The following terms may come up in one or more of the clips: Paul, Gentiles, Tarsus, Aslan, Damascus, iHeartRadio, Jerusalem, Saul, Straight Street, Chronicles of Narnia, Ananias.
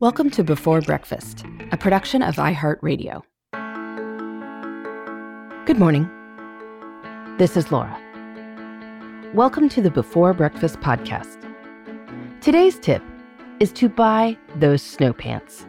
Welcome to Before Breakfast, a production of iHeartRadio. Good morning. This is Laura. Welcome to the Before Breakfast podcast. Today's tip is to buy those snow pants.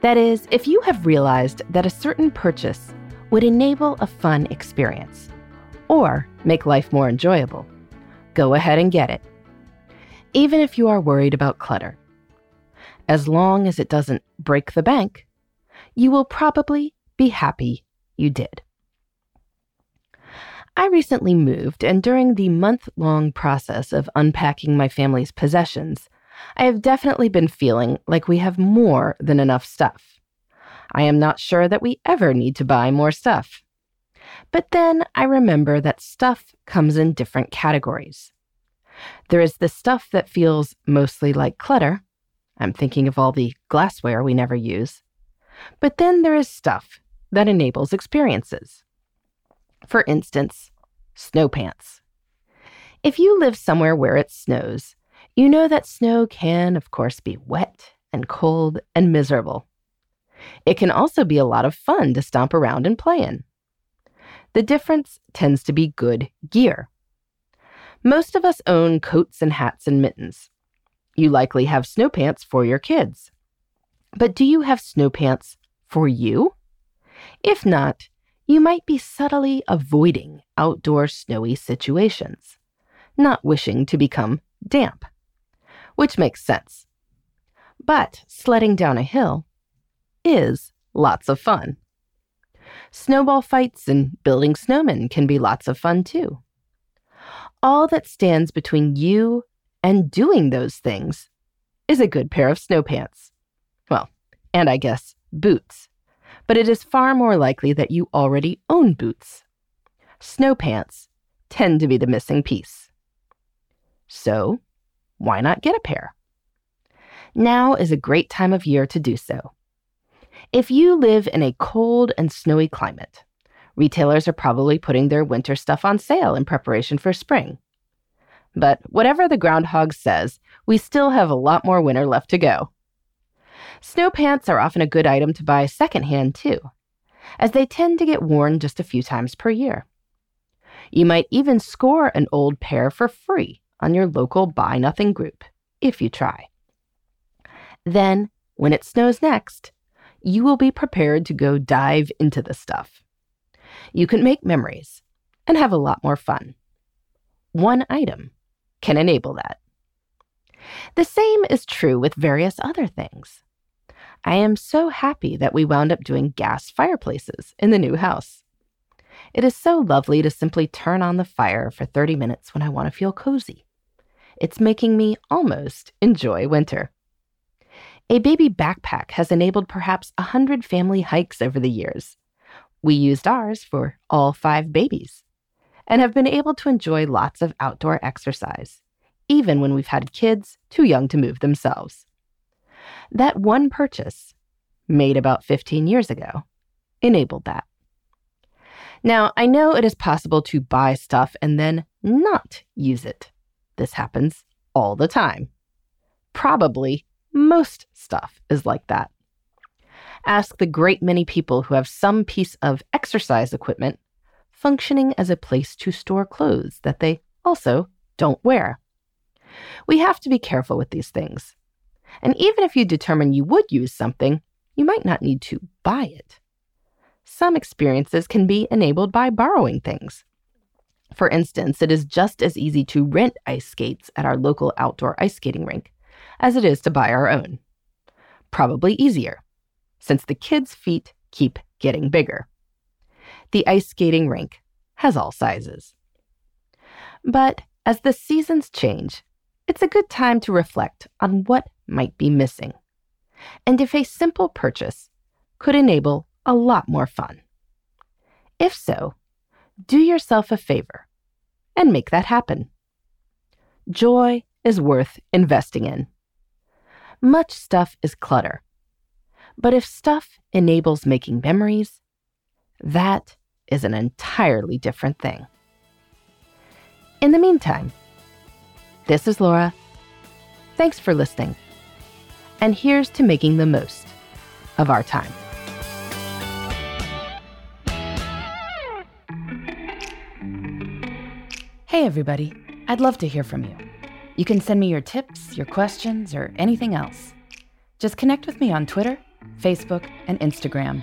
That is, if you have realized that a certain purchase would enable a fun experience or make life more enjoyable, go ahead and get it. Even if you are worried about clutter. As long as it doesn't break the bank, you will probably be happy you did. I recently moved, and during the month-long process of unpacking my family's possessions, I have definitely been feeling like we have more than enough stuff. I am not sure that we ever need to buy more stuff. But then I remember that stuff comes in different categories. There is the stuff that feels mostly like clutter. I'm thinking of all the glassware we never use. But then there is stuff that enables experiences. For instance, snow pants. If you live somewhere where it snows, you know that snow can, of course, be wet and cold and miserable. It can also be a lot of fun to stomp around and play in. The difference tends to be good gear. Most of us own coats and hats and mittens. You likely have snow pants for your kids. But do you have snow pants for you? If not, you might be subtly avoiding outdoor snowy situations, not wishing to become damp, which makes sense. But sledding down a hill is lots of fun. Snowball fights and building snowmen can be lots of fun too. All that stands between you and doing those things is a good pair of snow pants. Well, and I guess boots. But it is far more likely that you already own boots. Snow pants tend to be the missing piece. So, why not get a pair? Now is a great time of year to do so. If you live in a cold and snowy climate, retailers are probably putting their winter stuff on sale in preparation for spring. But whatever the groundhog says, we still have a lot more winter left to go. Snow pants are often a good item to buy secondhand too, as they tend to get worn just a few times per year. You might even score an old pair for free on your local Buy Nothing group, if you try. Then, when it snows next, you will be prepared to go dive into the stuff. You can make memories and have a lot more fun. One item can enable that. The same is true with various other things. I am so happy that we wound up doing gas fireplaces in the new house. It is so lovely to simply turn on the fire for 30 minutes when I want to feel cozy. It's making me almost enjoy winter. A baby backpack has enabled perhaps 100 family hikes over the years. We used ours for all 5 babies and have been able to enjoy lots of outdoor exercise, even when we've had kids too young to move themselves. That one purchase, made about 15 years ago, enabled that. Now, I know it is possible to buy stuff and then not use it. This happens all the time. Probably most stuff is like that. Ask the great many people who have some piece of exercise equipment functioning as a place to store clothes that they also don't wear. We have to be careful with these things. And even if you determine you would use something, you might not need to buy it. Some experiences can be enabled by borrowing things. For instance, it is just as easy to rent ice skates at our local outdoor ice skating rink as it is to buy our own. Probably easier, since the kids' feet keep getting bigger. The ice skating rink has all sizes. But as the seasons change, it's a good time to reflect on what might be missing, and if a simple purchase could enable a lot more fun. If so, do yourself a favor and make that happen. Joy is worth investing in. Much stuff is clutter, but if stuff enables making memories, that is an entirely different thing. In the meantime, this is Laura. Thanks for listening. And here's to making the most of our time. Hey, everybody. I'd love to hear from you. You can send me your tips, your questions, or anything else. Just connect with me on Twitter, Facebook, and Instagram